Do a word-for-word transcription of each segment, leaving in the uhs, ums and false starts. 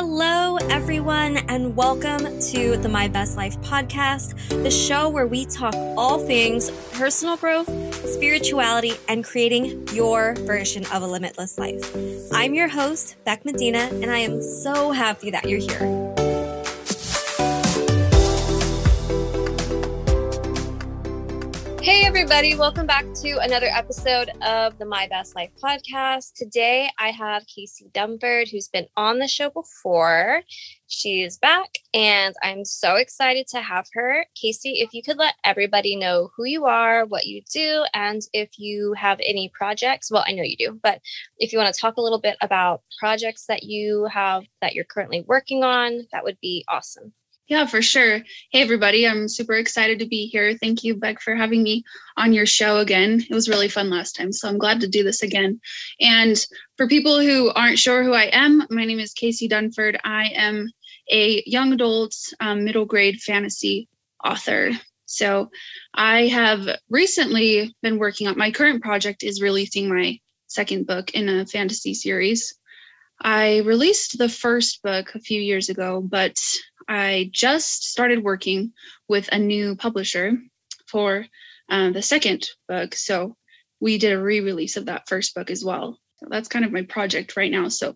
Hello, everyone, and welcome to the My Best Life podcast, the show where we talk all things personal growth, spirituality, and creating your version of a limitless life. I'm your host, Beck Medina, and I am so happy that you're here. Hey, everybody. Welcome back to another episode of the My Best Life podcast. Today, I have K C. Dunford, who's been on the show before. She is back, and I'm so excited to have her. K C, if you could let everybody know who you are, what you do, and if you have any projects. Well, I know you do, but if you want to talk a little bit about projects that you have that you're currently working on, that would be awesome. Yeah, for sure. Hey, everybody. I'm super excited to be here. Thank you, Beck, for having me on your show again. It was really fun last time, so I'm glad to do this again. And for people who aren't sure who I am, my name is K C. Dunford. I am a young adult, um, middle grade fantasy author. So I have recently been working on, my current project is releasing my second book in a fantasy series. I released the first book a few years ago, but I just started working with a new publisher for uh, the second book. So we did a re-release of that first book as well. So that's kind of my project right now. So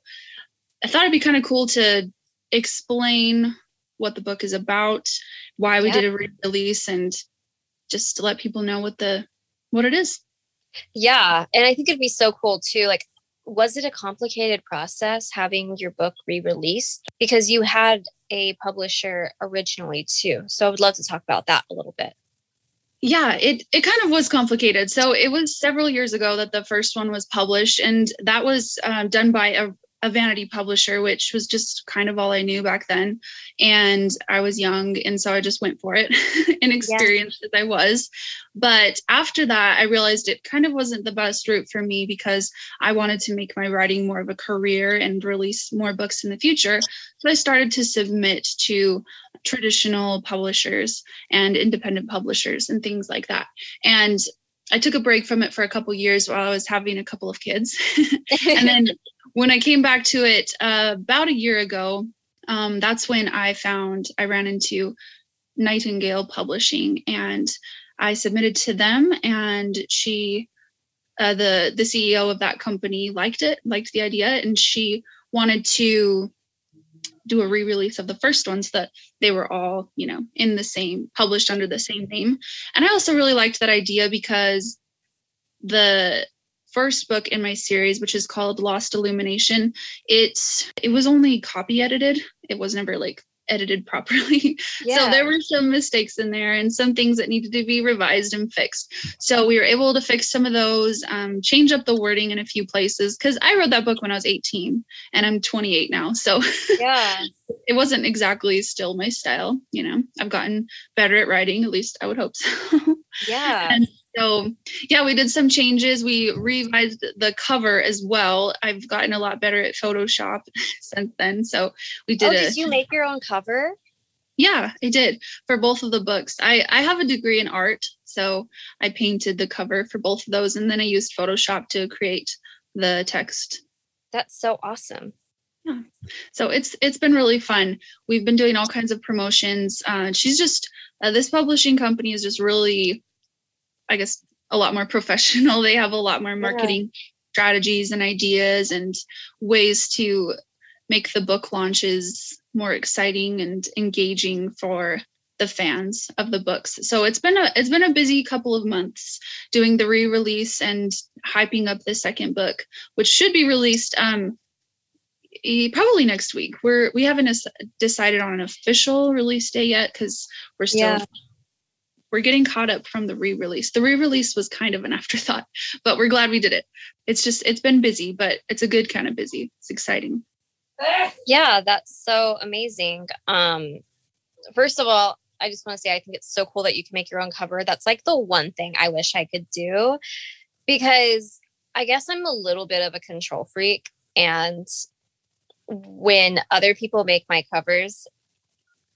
I thought it'd be kind of cool to explain what the book is about, why we yeah. did a re-release, and just to let people know what the what it is. Yeah. And I think it'd be so cool too. Like, was it a complicated process having your book re-released? Because you had a publisher originally too. So I would love to talk about that a little bit. Yeah, it, it kind of was complicated. So it was several years ago that the first one was published, and that was um, done by a, a vanity publisher, which was just kind of all I knew back then. And I was young, and so I just went for it, inexperienced yes. as I was. But after that, I realized it kind of wasn't the best route for me because I wanted to make my writing more of a career and release more books in the future. So I started to submit to traditional publishers and independent publishers and things like that. And I took a break from it for a couple of years while I was having a couple of kids. And then when I came back to it uh, about a year ago, um, that's when I found I ran into Nightingale Publishing, and I submitted to them, and she, uh, the, the C E O of that company liked it, liked the idea. And she wanted to do a re-release of the first one so that they were all, you know, in the same, published under the same name. And I also really liked that idea because the first book in my series, which is called Lost Illumination, it's, it was only copy edited. It was never like edited properly. Yeah. So there were some mistakes in there and some things that needed to be revised and fixed. So we were able to fix some of those, um, change up the wording in a few places, because I wrote that book when I was eighteen and I'm twenty-eight now. So yeah, it wasn't exactly still my style. You know, I've gotten better at writing, at least I would hope so. Yeah. And so yeah, we did some changes. We revised the cover as well. I've gotten a lot better at Photoshop since then. So we did. Oh, did a, you make your own cover? Yeah, I did for both of the books. I, I have a degree in art, so I painted the cover for both of those, and then I used Photoshop to create the text. That's so awesome. Yeah. So it's it's been really fun. We've been doing all kinds of promotions. Uh, she's just uh, this publishing company is just really, I guess, a lot more professional. They have a lot more marketing yeah. strategies and ideas and ways to make the book launches more exciting and engaging for the fans of the books. So it's been a it's been a busy couple of months doing the re-release and hyping up the second book, which should be released um probably next week. We're we haven't decided on an official release day yet because we're still yeah. We're getting caught up from the re-release. The re-release was kind of an afterthought, but we're glad we did it. It's just, it's been busy, but it's a good kind of busy. It's exciting. Yeah, that's so amazing. Um, first of all, I just want to say, I think it's so cool that you can make your own cover. That's like the one thing I wish I could do, because I guess I'm a little bit of a control freak. And when other people make my covers,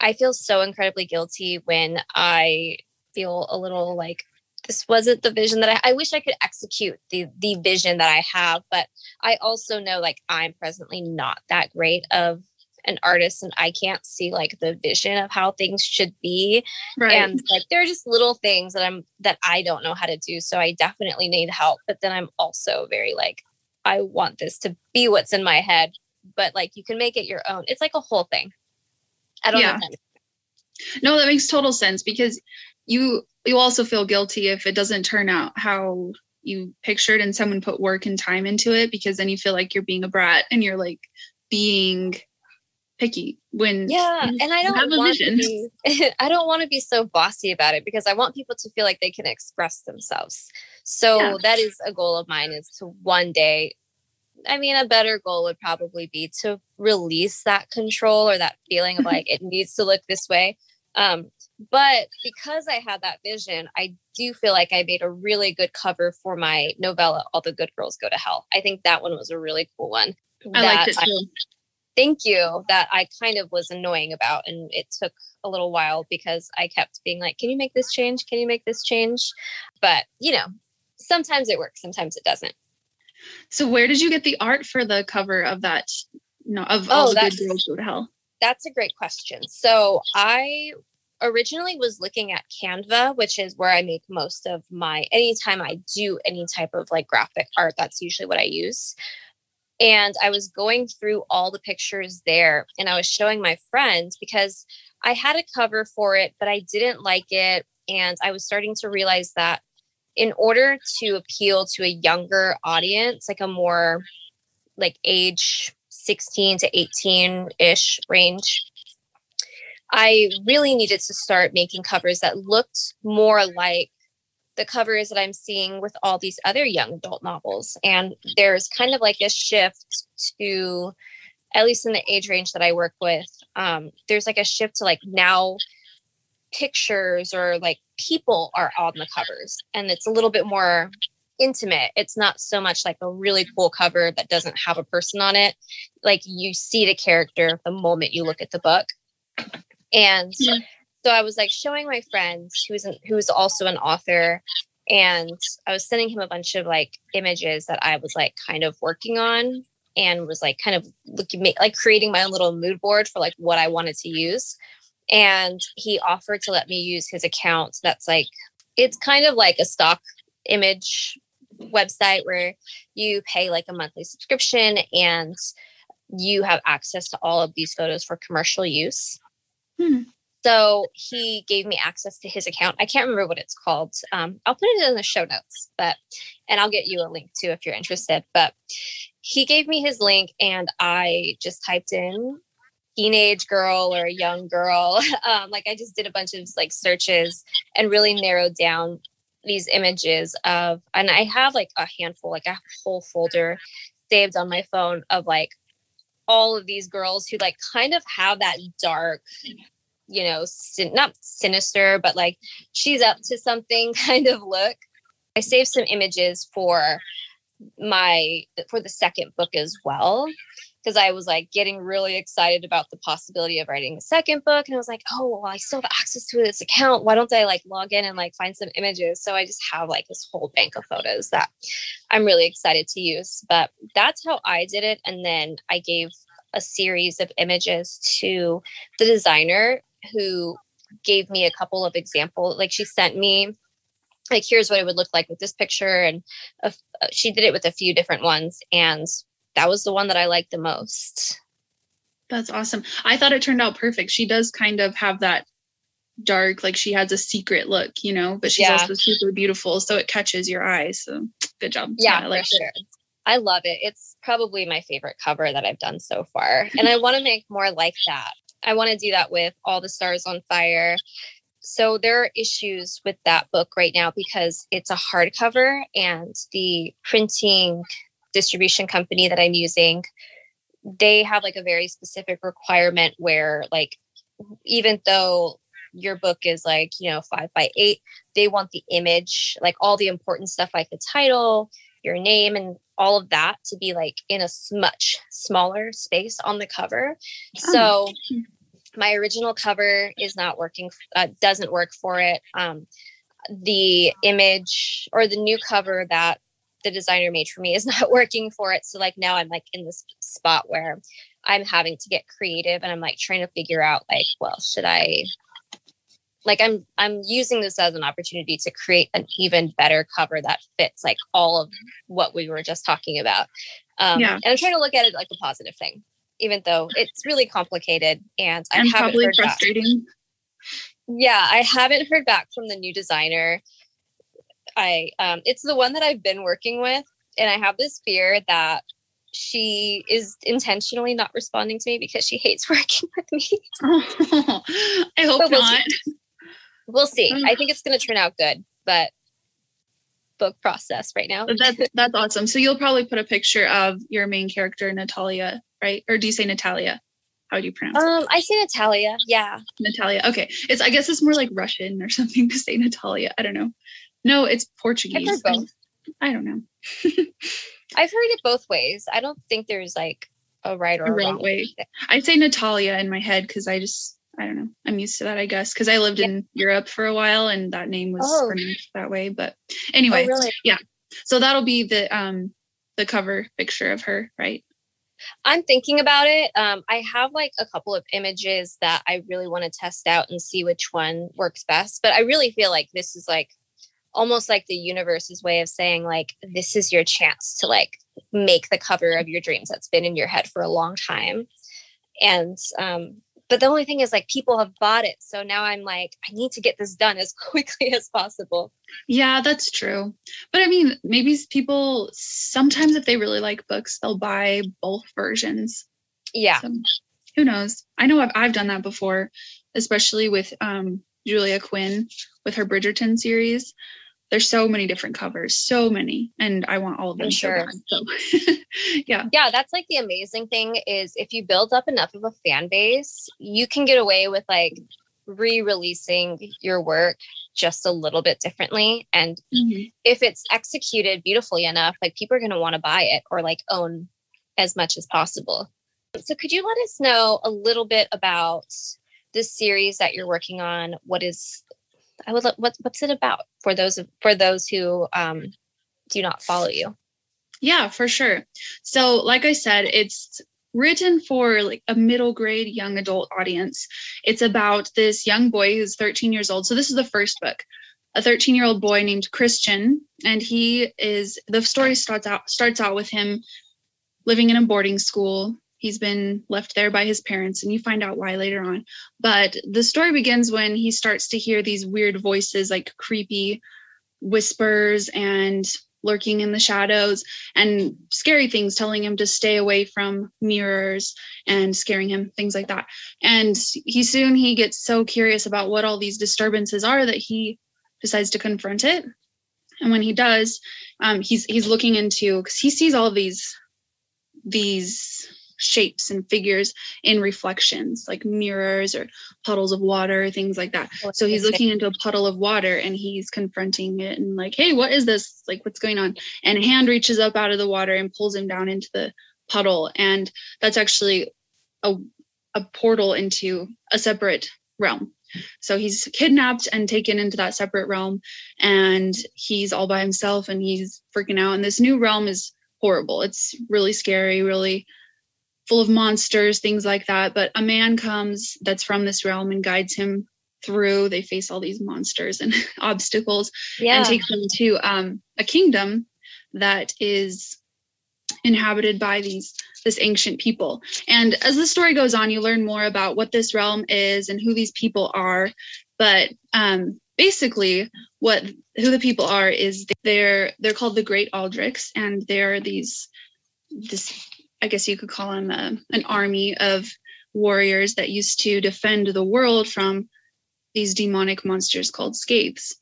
I feel so incredibly guilty when I feel a little like this wasn't the vision that I, I wish I could execute the the vision that I have, but I also know like I'm presently not that great of an artist and I can't see like the vision of how things should be. Right. And like, there are just little things that I'm, that I don't know how to do. So I definitely need help. But then I'm also very like, I want this to be what's in my head, but like, you can make it your own. It's like a whole thing. I don't yeah. know. No, that makes total sense, because you, you also feel guilty if it doesn't turn out how you pictured and someone put work and time into it, because then you feel like you're being a brat and you're like being picky when yeah and I don't want to be, I don't want to be so bossy about it, because I want people to feel like they can express themselves. So yeah. that is a goal of mine, is to one day, I mean, a better goal would probably be to release that control or that feeling of like it needs to look this way. Um, but because I had that vision, I do feel like I made a really good cover for my novella, All the Good Girls Go to Hell. I think that one was a really cool one. I liked it too. Thank you. That I kind of was annoying about. And it took a little while because I kept being like, can you make this change? Can you make this change? But, you know, sometimes it works. Sometimes it doesn't. So where did you get the art for the cover of that? No, of All the Good Girls Go to Hell. That's a great question. So I originally was looking at Canva, which is where I make most of my, anytime I do any type of like graphic art, that's usually what I use. And I was going through all the pictures there and I was showing my friends, because I had a cover for it, but I didn't like it. And I was starting to realize that in order to appeal to a younger audience, like a more like age sixteen to eighteen-ish range, I really needed to start making covers that looked more like the covers that I'm seeing with all these other young adult novels. And there's kind of like a shift to, at least in the age range that I work with, um, there's like a shift to like now pictures or like people are on the covers and it's a little bit more intimate. It's not so much like a really cool cover that doesn't have a person on it. Like you see the character the moment you look at the book. And yeah. so I was like showing my friend who's an, who's also an author, and I was sending him a bunch of like images that I was like kind of working on and was like kind of looking like creating my own little mood board for like what I wanted to use. And he offered to let me use his account. That's like, it's kind of like a stock image website where you pay like a monthly subscription and you have access to all of these photos for commercial use. Hmm. So he gave me access to his account. I can't remember what it's called. Um, I'll put it in the show notes, but, and I'll get you a link too, if you're interested, but he gave me his link and I just typed in teenage girl or young girl. Um, like I just did a bunch of like searches and really narrowed down these images of, and I have like a handful, like a whole folder saved on my phone of like all of these girls who like kind of have that dark, you know, sin- not sinister, but like she's up to something kind of look. I saved some images for my, for the second book as well, because I was like getting really excited about the possibility of writing a second book. And I was like, oh, well, I still have access to this account. Why don't I like log in and like find some images? So I just have like this whole bank of photos that I'm really excited to use, but that's how I did it. And then I gave a series of images to the designer who gave me a couple of examples. Like she sent me like, here's what it would look like with this picture. And a, she did it with a few different ones. And that was the one that I liked the most. That's awesome. I thought it turned out perfect. She does kind of have that dark, like she has a secret look, you know, but she's yeah. also super beautiful. So it catches your eye. So good job. Yeah, yeah I like for sure. It. I love it. It's probably my favorite cover that I've done so far. And I want to make more like that. I want to do that with All the Stars on Fire. So there are issues with that book right now because it's a hardcover and the printing distribution company that I'm using, they have like a very specific requirement where like, even though your book is like, you know, five by eight, they want the image, like all the important stuff, like the title, your name, and all of that to be like in a much smaller space on the cover. So my original cover is not working, uh, doesn't work for it. Um, the image or the new cover that the designer made for me is not working for it. So like now I'm like in this spot where I'm having to get creative, and I'm like trying to figure out like, well, should I, like, I'm, I'm using this as an opportunity to create an even better cover that fits like all of what we were just talking about. Um, yeah. And I'm trying to look at it like a positive thing, even though it's really complicated and I and haven't probably heard frustrating. Back. Yeah. I haven't heard back from the new designer. I, um, it's the one that I've been working with, and I have this fear that she is intentionally not responding to me because she hates working with me. Oh, I hope but not. We'll see. We'll see. I think it's going to turn out good, but book process right now. That's, that's awesome. So you'll probably put a picture of your main character, Natalia, right? Or do you say Natalia? How do you pronounce um, it? I say Natalia. Yeah. Natalia. Okay. It's, I guess it's more like Russian or something to say Natalia. I don't know. No, it's Portuguese. I've heard both. I don't know. I've heard it both ways. I don't think there's like a right or a wrong way. I say Natalia in my head because I just, I don't know. I'm used to that, I guess, because I lived yeah. in Europe for a while and that name was oh. pronounced that way. But anyway, oh, really? yeah. So that'll be the um the cover picture of her, right? I'm thinking about it. Um, I have like a couple of images that I really want to test out and see which one works best. But I really feel like this is like almost like the universe's way of saying like, this is your chance to like make the cover of your dreams that's been in your head for a long time. And, um, but the only thing is like people have bought it. So now I'm like, I need to get this done as quickly as possible. Yeah, that's true. But I mean, maybe people sometimes if they really like books, they'll buy both versions. Yeah. So, who knows? I know I've, I've done that before, especially with, um, Julia Quinn with her Bridgerton series. There's so many different covers, so many, and I want all of them. Sure. So, yeah. Yeah. That's like the amazing thing is if you build up enough of a fan base, you can get away with like re-releasing your work just a little bit differently. And mm-hmm. if it's executed beautifully enough, like people are going to want to buy it or like own as much as possible. So could you let us know a little bit about this series that you're working on? What is I would what what's it about for those for those who um, do not follow you? Yeah, for sure. So, like I said, it's written for like a middle grade young adult audience. It's about this young boy who's thirteen years old. So this is the first book. A thirteen-year-old boy named Christian, and he is the story starts out starts out with him living in a boarding school. He's been left there by his parents, and you find out why later on. But the story begins when he starts to hear these weird voices, like creepy whispers and lurking in the shadows and scary things telling him to stay away from mirrors and scaring him, things like that. And he soon he gets so curious about what all these disturbances are that he decides to confront it. And when he does, um, he's he's looking into because he sees all these these. shapes and figures in reflections like mirrors or puddles of water, things like that. So he's looking into a puddle of water and he's confronting it and like, hey, what is this? Like, what's going on? And a hand reaches up out of the water and pulls him down into the puddle. And that's actually a, a portal into a separate realm. So he's kidnapped and taken into that separate realm, and he's all by himself and he's freaking out. And this new realm is horrible. It's really scary, really full of monsters, things like that. But a man comes that's from this realm and guides him through. They face all these monsters and obstacles yeah. and takes them to um, a kingdom that is inhabited by these this ancient people. And as the story goes on, you learn more about what this realm is and who these people are. But um, basically what who the people are is they're they're called the Great Aldrichs, and they're these this I guess you could call them a, an army of warriors that used to defend the world from these demonic monsters called scathes.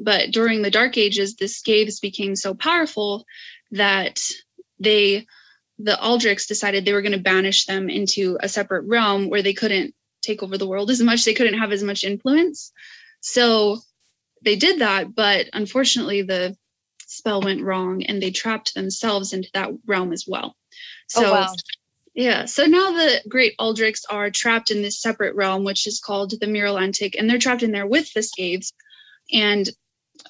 But during the Dark Ages, the scathes became so powerful that they, the Aldrichs decided they were going to banish them into a separate realm where they couldn't take over the world as much. They couldn't have as much influence. So they did that, but unfortunately the spell went wrong and they trapped themselves into that realm as well. So, oh, wow. yeah. So now the Great Aldrichs are trapped in this separate realm, which is called the Mirrolantic, and they're trapped in there with the scathes. And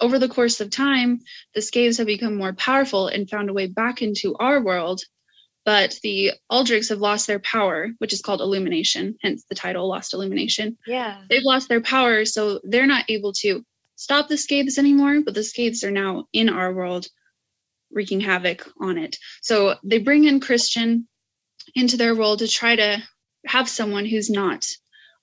over the course of time, the scathes have become more powerful and found a way back into our world. but the Aldrichs have lost their power, which is called illumination, hence the title Lost Illumination. Yeah. They've lost their power, so they're not able to stop the scathes anymore, but the scathes are now in our world, wreaking havoc on it. So they bring in Christian into their world to try to have someone who's not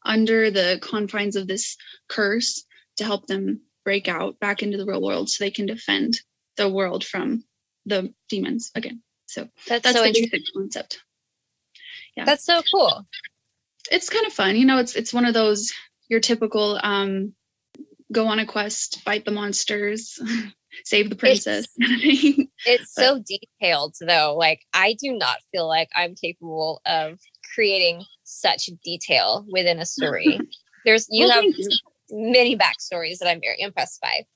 under the confines of this curse to help them break out back into the real world so they can defend the world from the demons again. So that's, that's so the interesting concept. Yeah. That's so cool. It's kind of fun. You know, it's it's one of those, your typical um, go on a quest, fight the monsters, save the princess. It's, it's but, so detailed though. Like, I do not feel like I'm capable of creating such detail within a story. There's, you well, have you. many backstories that I'm very impressed by.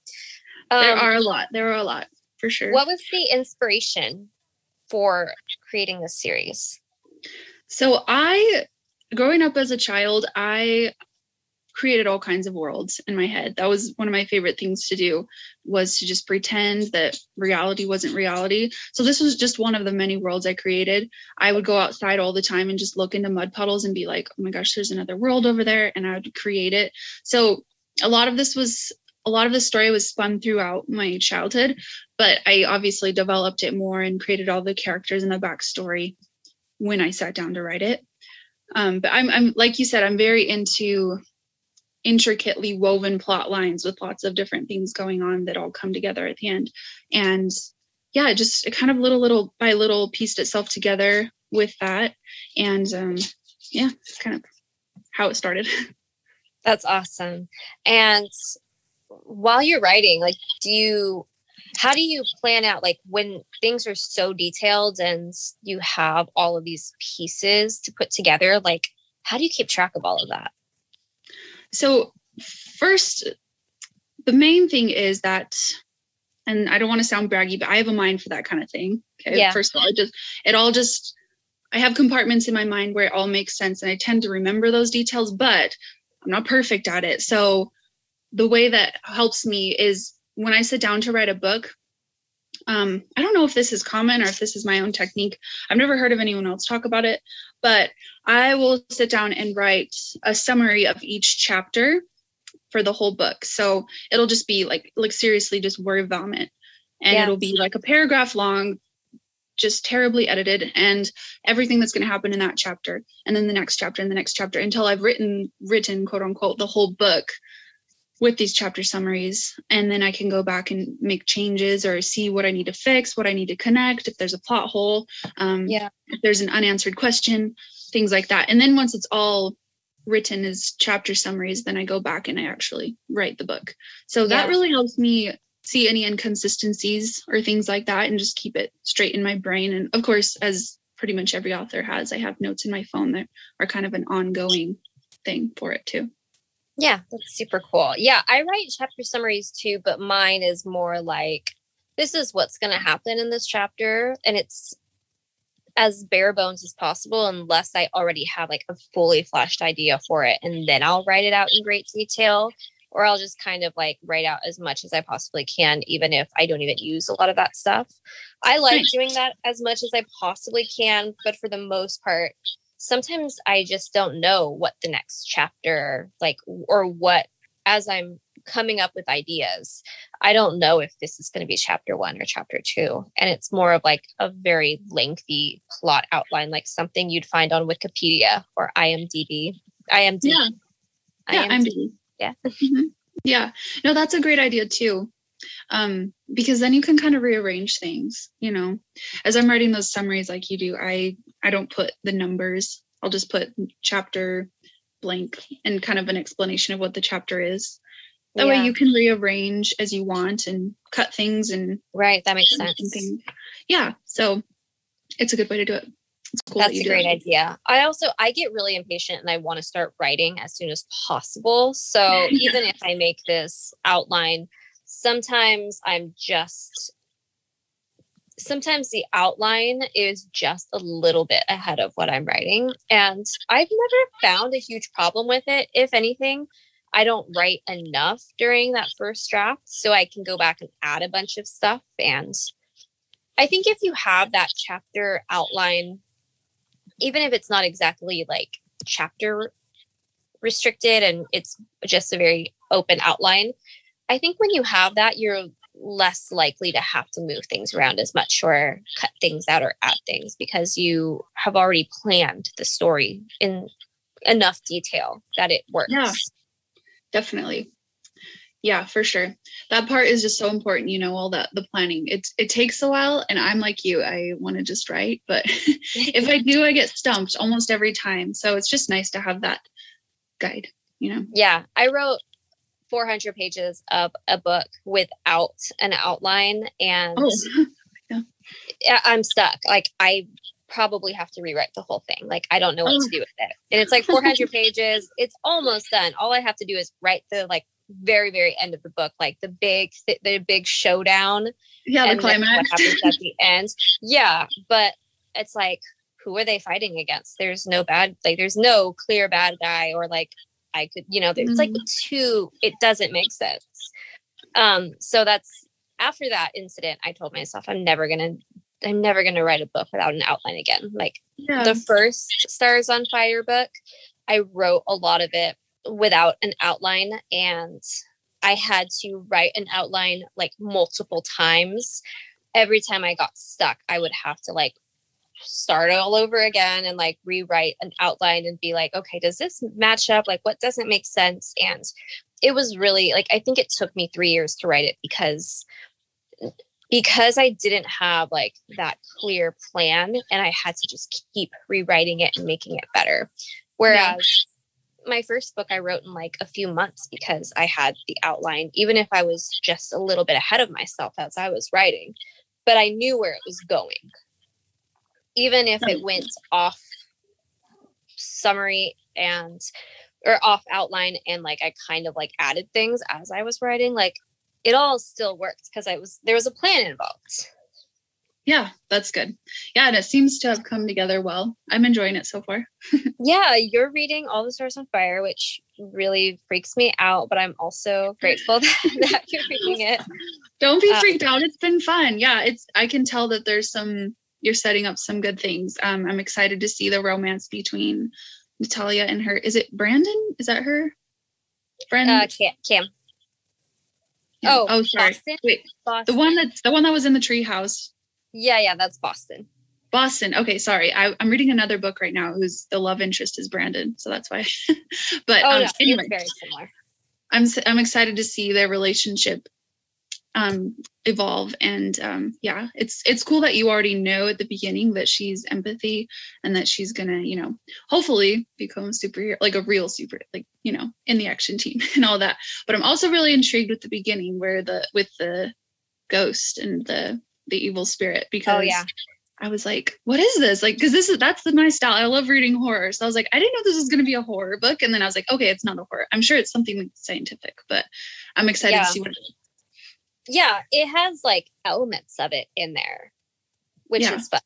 Um, there are a lot. There are a lot for sure. What was the inspiration for creating this series? So I, growing up as a child, I created all kinds of worlds in my head. That was one of my favorite things to do, was to just pretend that reality wasn't reality. So this was just one of the many worlds I created. I would go outside all the time and just look into mud puddles and be like, oh my gosh, there's another world over there. And I would create it. So a lot of this was, a lot of the story was spun throughout my childhood, but I obviously developed it more and created all the characters and the backstory when I sat down to write it. Um, but I'm, I'm, like you said, I'm very into intricately woven plot lines with lots of different things going on that all come together at the end. And yeah, just it kind of little, little by little pieced itself together with that. And um, yeah, it's kind of how it started. That's awesome. And while you're writing, like, do you, how do you plan out, like, when things are so detailed and you have all of these pieces to put together, like, how do you keep track of all of that? So first, the main thing is that, and I don't want to sound braggy, but I have a mind for that kind of thing. Okay. Yeah. First of all, it just, it all just, I have compartments in my mind where it all makes sense. And I tend to remember those details, but I'm not perfect at it. So the way that helps me is when I sit down to write a book, um, I don't know if this is common or if this is my own technique. I've never heard of anyone else talk about it, but I will sit down and write a summary of each chapter for the whole book. So it'll just be like, like seriously, just word vomit. And yeah. It'll be like a paragraph long, just terribly edited, and everything that's going to happen in that chapter. And then the next chapter and the next chapter until I've written, written, quote unquote, the whole book with these chapter summaries. And then I can go back and make changes or see what I need to fix, what I need to connect, if there's a plot hole, um, yeah. if there's an unanswered question, things like that. And then once it's all written as chapter summaries, then I go back and I actually write the book. So that yeah. really helps me see any inconsistencies or things like that and just keep it straight in my brain. And of course, as pretty much every author has, I have notes in my phone that are kind of an ongoing thing for it too. Yeah, that's super cool. Yeah, I write chapter summaries too, but mine is more like, this is what's going to happen in this chapter. And it's as bare bones as possible, unless I already have like a fully fleshed idea for it. And then I'll write it out in great detail, or I'll just kind of like write out as much as I possibly can, even if I don't even use a lot of that stuff. I like doing that as much as I possibly can, but for the most part, sometimes I just don't know what the next chapter, like, or what, as I'm coming up with ideas, I don't know if this is going to be chapter one or chapter two. And it's more of like a very lengthy plot outline, like something you'd find on Wikipedia or IMDb. IMDb. Yeah. IMDb. Yeah. IMDb. Yeah. Mm-hmm. Yeah. No, that's a great idea too. Um, because then you can kind of rearrange things, you know, as I'm writing those summaries, like you do, I, I don't put the numbers. I'll just put chapter blank and kind of an explanation of what the chapter is. That yeah. way you can rearrange as you want and cut things and. Right. That makes sense. Things. Yeah. So it's a good way to do it. It's cool. That's that a great it. idea. I also, I get really impatient and I want to start writing as soon as possible. So even if I make this outline, Sometimes I'm just, sometimes the outline is just a little bit ahead of what I'm writing. And I've never found a huge problem with it. If anything, I don't write enough during that first draft, so I can go back and add a bunch of stuff. And I think if you have that chapter outline, even if it's not exactly like chapter restricted and it's just a very open outline, I think when you have that, you're less likely to have to move things around as much or cut things out or add things, because you have already planned the story in enough detail that it works. Yeah, definitely. Yeah, for sure. That part is just so important, you know, all that the planning. It's it takes a while, and I'm like you, I want to just write, but if I do, I get stumped almost every time. So it's just nice to have that guide, you know. Yeah, I wrote four hundred pages of a book without an outline, and oh. yeah. I'm stuck. Like, I probably have to rewrite the whole thing. Like, I don't know what oh. to do with it. And it's like four hundred pages. It's almost done. All I have to do is write the like very, very end of the book, like the big, th- the big showdown. Yeah, the and climax. What happens at the end. Yeah, but it's like, who are they fighting against? There's no bad, like, there's no clear bad guy, or like, I could, you know, there's mm-hmm. like two, it doesn't make sense. Um, so that's, after that incident, I told myself, I'm never gonna, I'm never gonna write a book without an outline again. Like yeah. the first Stars on Fire book, I wrote a lot of it without an outline, and I had to write an outline like multiple times. Every time I got stuck, I would have to like start all over again and like rewrite an outline and be like, okay, does this match up? Like, what doesn't make sense? And it was really like, I think it took me three years to write it because because I didn't have like that clear plan, and I had to just keep rewriting it and making it better. Whereas yeah. my first book I wrote in like a few months because I had the outline, even if I was just a little bit ahead of myself as I was writing, but I knew where it was going. Even if it went off summary and or off outline, and like I kind of like added things as I was writing, like it all still worked because I was there was a plan involved. Yeah, that's good. Yeah, and it seems to have come together well. I'm enjoying it so far. Yeah, you're reading All the Stars on Fire, which really freaks me out, but I'm also grateful that, that you're reading it. Don't be freaked um, out. It's been fun. Yeah, it's. I can tell that there's some. You're setting up some good things. Um, I'm excited to see the romance between Natalia and her. Is it Brandon? Is that her friend? Uh, Cam. Cam. Yeah. Oh, oh, sorry. Boston? Wait, Boston. the one that's the one that was in the treehouse. Yeah, yeah, that's Boston. Boston. Okay, sorry. I, I'm reading another book right now who's the love interest is Brandon, so that's why. But oh, um, no, anyway, it's very similar. I'm I'm excited to see their relationship um evolve, and um yeah it's it's cool that you already know at the beginning that she's empathy and that she's gonna, you know, hopefully become a superhero, like a real super, like, you know, in the action team and all that. But I'm also really intrigued with the beginning where the with the ghost and the the evil spirit, because oh, yeah. I was like, what is this? Like, because this is that's the, my style. I love reading horror, so I was like, I didn't know this was going to be a horror book. And then I was like, okay, it's not a horror. I'm sure it's something scientific, but I'm excited yeah. to see what it is. Yeah, it has like elements of it in there, which yeah. is fun.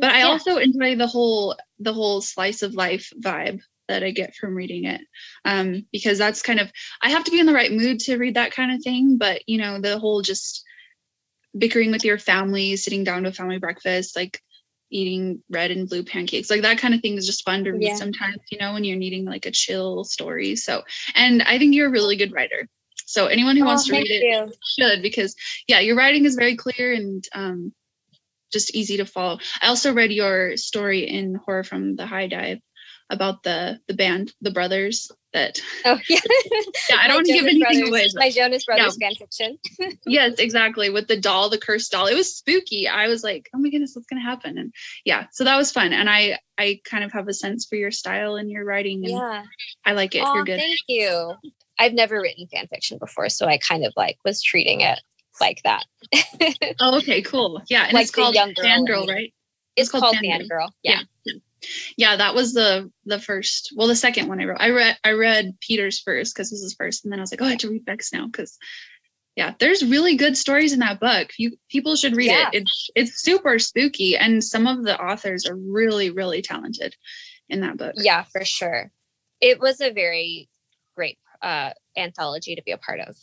But I yeah. also enjoy the whole the whole slice of life vibe that I get from reading it, um, because that's kind of, I have to be in the right mood to read that kind of thing. But, you know, the whole just bickering with your family, sitting down to a family breakfast, like eating red and blue pancakes, like that kind of thing is just fun to read yeah. sometimes, you know, when you're needing like a chill story. So, and I think you're a really good writer. So anyone who oh, wants to read it you. should, because yeah, your writing is very clear and um, just easy to follow. I also read your story in Horror from the High Dive about the the band, the brothers that. Oh yeah. yeah I don't want to give anything brothers, away. But, my Jonas Brothers yeah. fan fiction. Yes, exactly. With the doll, the cursed doll, it was spooky. I was like, oh my goodness, what's gonna happen? And yeah, so that was fun. And I I kind of have a sense for your style and your writing. And yeah. I like it. Oh, you're good. Thank you. I've never written fan fiction before, so I kind of like was treating it like that. Oh, okay, cool. Yeah, and like it's called Fangirl, right? It's, it's called, called Fangirl. Yeah. yeah, yeah. That was the the first, well, the second one I wrote. I read I read Peter's first because this is first, and then I was like, oh, I have to read Beck's now because, yeah, there's really good stories in that book. You people should read yeah. it. It's it's super spooky, and some of the authors are really really talented in that book. Yeah, for sure. It was a very great. Uh, anthology to be a part of.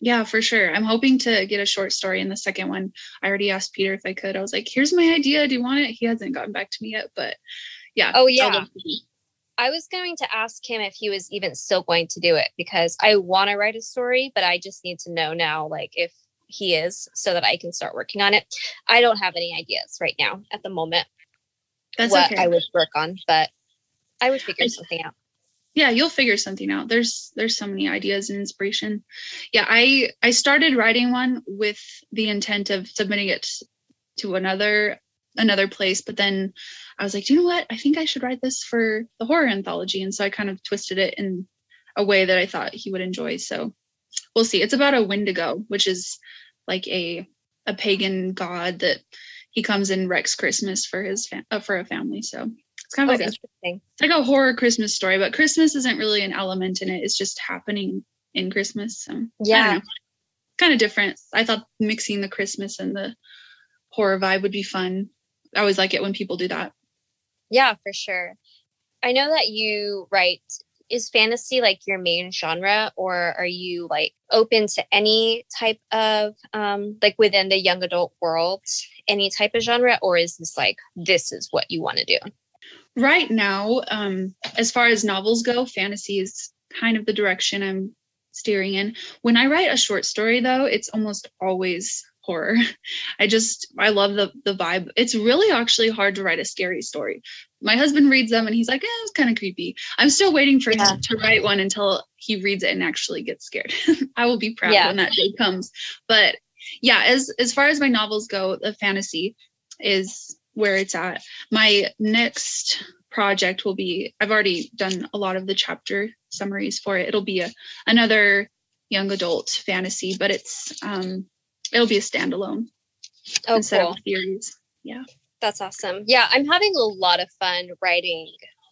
Yeah, for sure. I'm hoping to get a short story in the second one. I already asked Peter if I could. I was like, here's my idea. Do you want it? He hasn't gotten back to me yet, but yeah. Oh, yeah. I was going to ask him if he was even still going to do it, because I want to write a story, but I just need to know now, like, if he is, so that I can start working on it. I don't have any ideas right now at the moment. That's what okay. I would work on, but I would figure I, something out. Yeah, you'll figure something out. There's there's so many ideas and inspiration. Yeah, I, I started writing one with the intent of submitting it to another another place, but then I was like, you know what? I think I should write this for the horror anthology. And so I kind of twisted it in a way that I thought he would enjoy. So we'll see. It's about a Wendigo, which is like a a pagan god that he comes and wrecks Christmas for his fam- uh, for a family. So it's kind of oh, like, a, it's like a horror Christmas story, but Christmas isn't really an element in it. It's just happening in Christmas. So yeah, kind of different. I thought mixing the Christmas and the horror vibe would be fun. I always like it when people do that. Yeah, for sure. I know that you write, is fantasy like your main genre, or are you like open to any type of, um, like within the young adult world, any type of genre, or is this like, this is what you want to do? Right now, um, as far as novels go, fantasy is kind of the direction I'm steering in. When I write a short story, though, it's almost always horror. I just, I love the the vibe. It's really actually hard to write a scary story. My husband reads them and he's like, eh, it's kind of creepy. I'm still waiting for yeah. him to write one until he reads it and actually gets scared. I will be proud yeah. when that day comes. But yeah, as, as far as my novels go, the fantasy is where it's at. My next project will be, I've already done a lot of the chapter summaries for it. It'll be a, another young adult fantasy, but it's, um, it'll be a standalone oh, instead cool. of a series. Yeah. That's awesome. Yeah. I'm having a lot of fun writing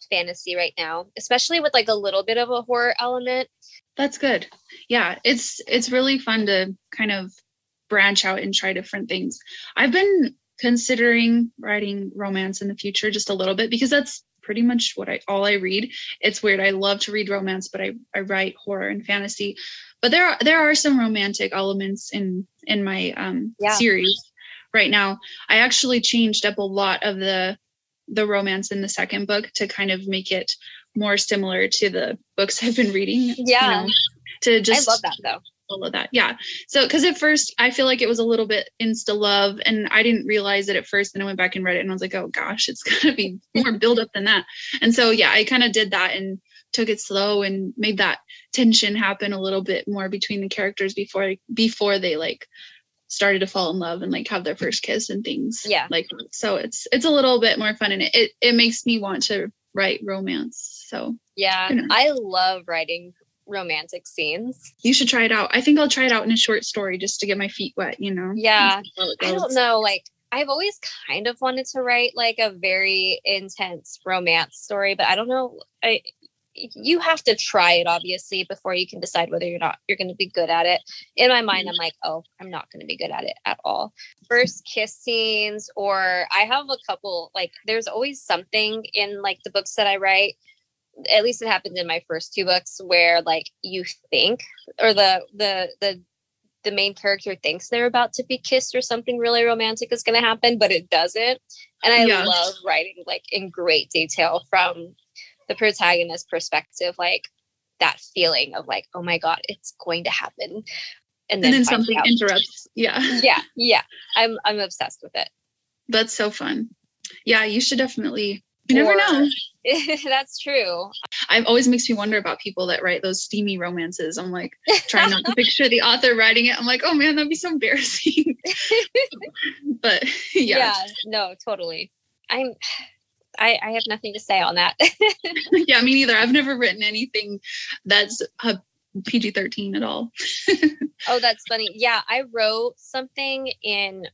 fantasy right now, especially with like a little bit of a horror element. That's good. Yeah. It's, it's really fun to kind of branch out and try different things. I've been considering writing romance in the future just a little bit, because that's pretty much what I, all I read. It's weird. I love to read romance, but I, I write horror and fantasy, but there are, there are some romantic elements in, in my um, yeah. series. Right now, I actually changed up a lot of the the romance in the second book to kind of make it more similar to the books I've been reading. Yeah, you know, to just I love that though. Follow that, yeah. So, because at first I feel like it was a little bit insta love, and I didn't realize it at first. Then I went back and read it, and I was like, oh gosh, it's gonna be more build up than that. And so, yeah, I kind of did that and took it slow and made that tension happen a little bit more between the characters before before they like. started to fall in love and like have their first kiss and things. Yeah. Like, so it's, it's a little bit more fun, and it, it, it makes me want to write romance. So yeah, you know. I love writing romantic scenes. You should try it out. I think I'll try it out in a short story just to get my feet wet, you know? Yeah. I don't know. Like I've always kind of wanted to write like a very intense romance story, but I don't know. I, you have to try it obviously before you can decide whether you're not, you're going to be good at it. In my mind, I'm like, oh, I'm not going to be good at it at all. First kiss scenes, or I have a couple, like there's always something in like the books that I write. At least it happened in my first two books where like you think, or the, the, the, the main character thinks they're about to be kissed or something really romantic is going to happen, but it doesn't. And I yeah. love writing like in great detail from the protagonist's perspective, like that feeling of like, oh my God, it's going to happen. And then, and then something out. interrupts. Yeah. Yeah. Yeah. I'm, I'm obsessed with it. That's so fun. Yeah. You should definitely, you or, never know. That's true. I've always makes me wonder about people that write those steamy romances. I'm like trying not to picture the author writing it. I'm like, oh man, that'd be so embarrassing. But yeah. Yeah. No, totally. I'm, I, I have nothing to say on that. Yeah, me neither. I've never written anything that's a P G thirteen at all. Oh, that's funny. Yeah, I wrote something in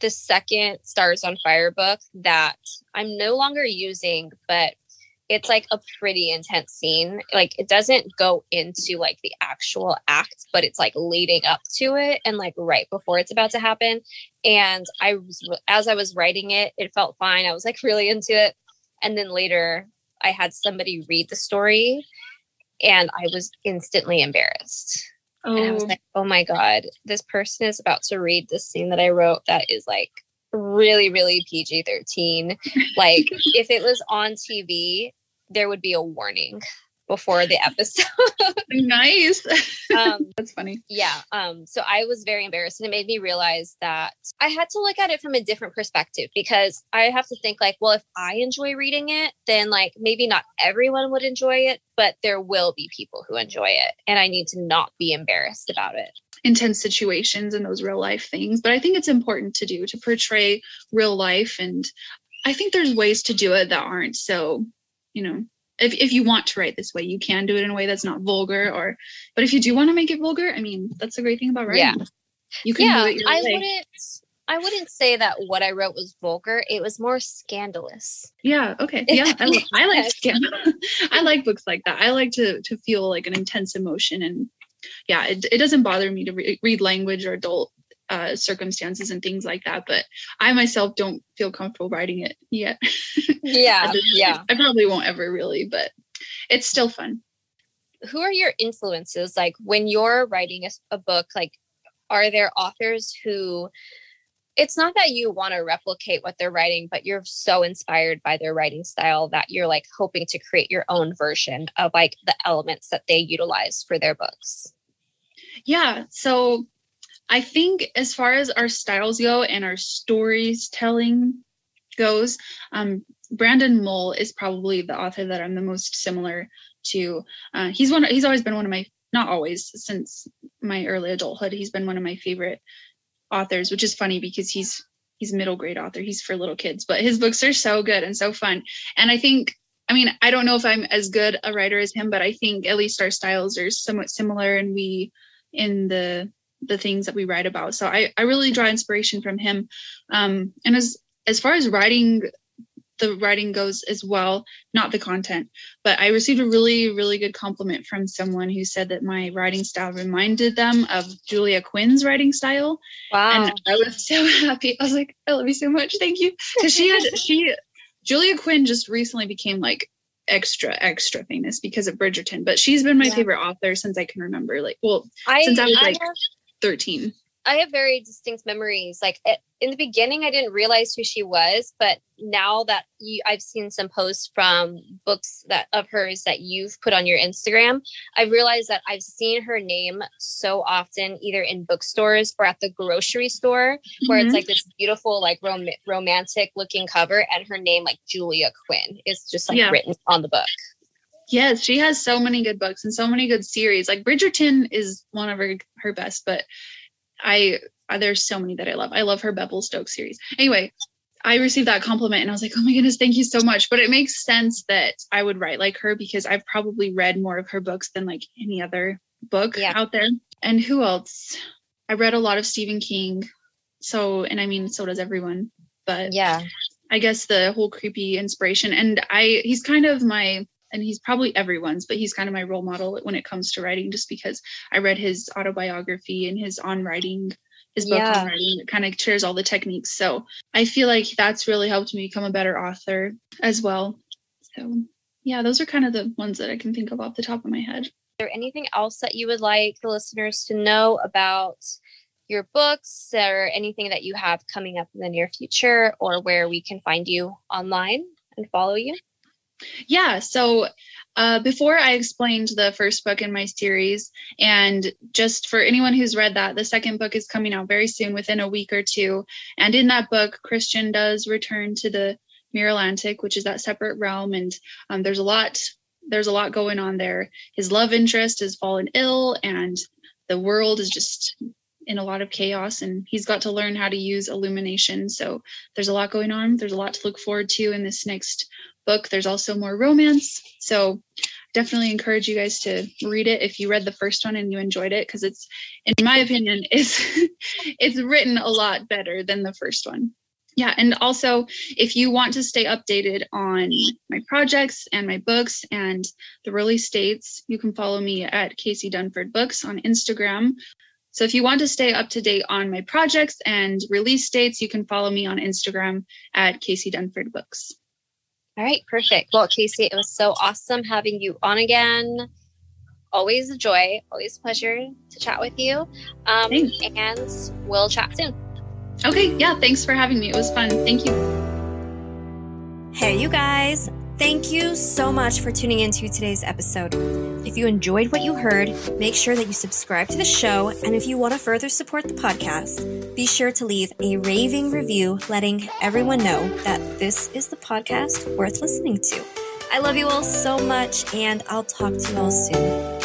the second Stars on Fire book that I'm no longer using, but it's like a pretty intense scene. Like it doesn't go into like the actual act, but it's like leading up to it and like right before it's about to happen. And I, as I was writing it, it felt fine. I was like really into it. And then later I had somebody read the story and I was instantly embarrassed. Oh. And I was like, oh my God, this person is about to read this scene that I wrote that is like really, really P G thirteen. Like if it was on T V, there would be a warning before the episode. Nice. um, That's funny. Yeah. Um, so I was very embarrassed, and it made me realize that I had to look at it from a different perspective, because I have to think like, well, if I enjoy reading it, then like maybe not everyone would enjoy it, but there will be people who enjoy it, and I need to not be embarrassed about it. Intense situations and those real life things. But I think it's important to do, to portray real life. And I think there's ways to do it that aren't so, you know, If if you want to write this way, you can do it in a way that's not vulgar, or, but if you do want to make it vulgar, I mean, that's the great thing about writing. Yeah. You can yeah, do it your I way. wouldn't I wouldn't say that what I wrote was vulgar. It was more scandalous. Yeah, okay. Yeah. I, li- I like scandal. I like books like that. I like to to feel like an intense emotion, and yeah, it it doesn't bother me to re- read language or adult uh circumstances and things like that, but I myself don't feel comfortable writing it yet. Yeah. Yeah. I probably won't ever really, but it's still fun. Who are your influences? Like when you're writing a, a book, like are there authors who, it's not that you want to replicate what they're writing, but you're so inspired by their writing style that you're like hoping to create your own version of like the elements that they utilize for their books? Yeah. So I think as far as our styles go and our stories telling goes, um, Brandon Mull is probably the author that I'm the most similar to. Uh, he's one. He's always been one of my, not always, since my early adulthood, he's been one of my favorite authors, which is funny because he's he's a middle grade author. He's for little kids, but his books are so good and so fun. And I think, I mean, I don't know if I'm as good a writer as him, but I think at least our styles are somewhat similar, and we in the the things that we write about. So I, I really draw inspiration from him. Um, and as, as far as writing, the writing goes as well, not the content, but I received a really, really good compliment from someone who said that my writing style reminded them of Julia Quinn's writing style. Wow. And I was so happy. I was like, I love you so much. Thank you. Cause she had, she, Julia Quinn just recently became like extra extra famous because of Bridgerton, but she's been my yeah. favorite author since I can remember. Like, well, I, since I was I like, have- thirteen. I have very distinct memories. Like at, in the beginning, I didn't realize who she was, but now that you, I've seen some posts from books that of hers that you've put on your Instagram, I've realized that I've seen her name so often, either in bookstores or at the grocery store, where mm-hmm. it's like this beautiful, like rom- romantic looking cover, and her name, like Julia Quinn, is just like yeah. written on the book. Yes, she has so many good books and so many good series. Like Bridgerton is one of her, her best, but I there's so many that I love. I love her Bevelstoke series. Anyway, I received that compliment and I was like, oh my goodness, thank you so much. But it makes sense that I would write like her, because I've probably read more of her books than like any other book yeah. out there. And who else? I read a lot of Stephen King. So, and I mean, so does everyone. But yeah, I guess the whole creepy inspiration. And I, he's kind of my... and he's probably everyone's, but he's kind of my role model when it comes to writing, just because I read his autobiography and his on writing, his book yeah. on writing, that kind of shares all the techniques. So I feel like that's really helped me become a better author as well. So yeah, those are kind of the ones that I can think of off the top of my head. Is there anything else that you would like the listeners to know about your books, or anything that you have coming up in the near future, or where we can find you online and follow you? Yeah. So uh, before I explained the first book in my series, and just for anyone who's read that, the second book is coming out very soon, within a week or two. And in that book, Christian does return to the Mirror Atlantic, which is that separate realm. And um, there's a lot, there's a lot going on there. His love interest has fallen ill, and the world is just in a lot of chaos, and he's got to learn how to use illumination. So there's a lot going on. There's a lot to look forward to in this next book. There's also more romance. So definitely encourage you guys to read it if you read the first one and you enjoyed it, because it's, in my opinion, it's it's written a lot better than the first one. Yeah. And also, if you want to stay updated on my projects and my books and the release dates, you can follow me at K C Dunford Books on Instagram. So if you want to stay up to date on my projects and release dates, you can follow me on Instagram at K C Dunford Books. All right, perfect. Well, K C, it was so awesome having you on again. always a joy, always a pleasure to chat with you. Um, and we'll chat soon. Okay, yeah, thanks for having me. It was fun. Thank you. Hey, you guys. Thank you so much for tuning into today's episode. If you enjoyed what you heard, make sure that you subscribe to the show. And if you want to further support the podcast, be sure to leave a raving review, letting everyone know that this is the podcast worth listening to. I love you all so much, and I'll talk to you all soon.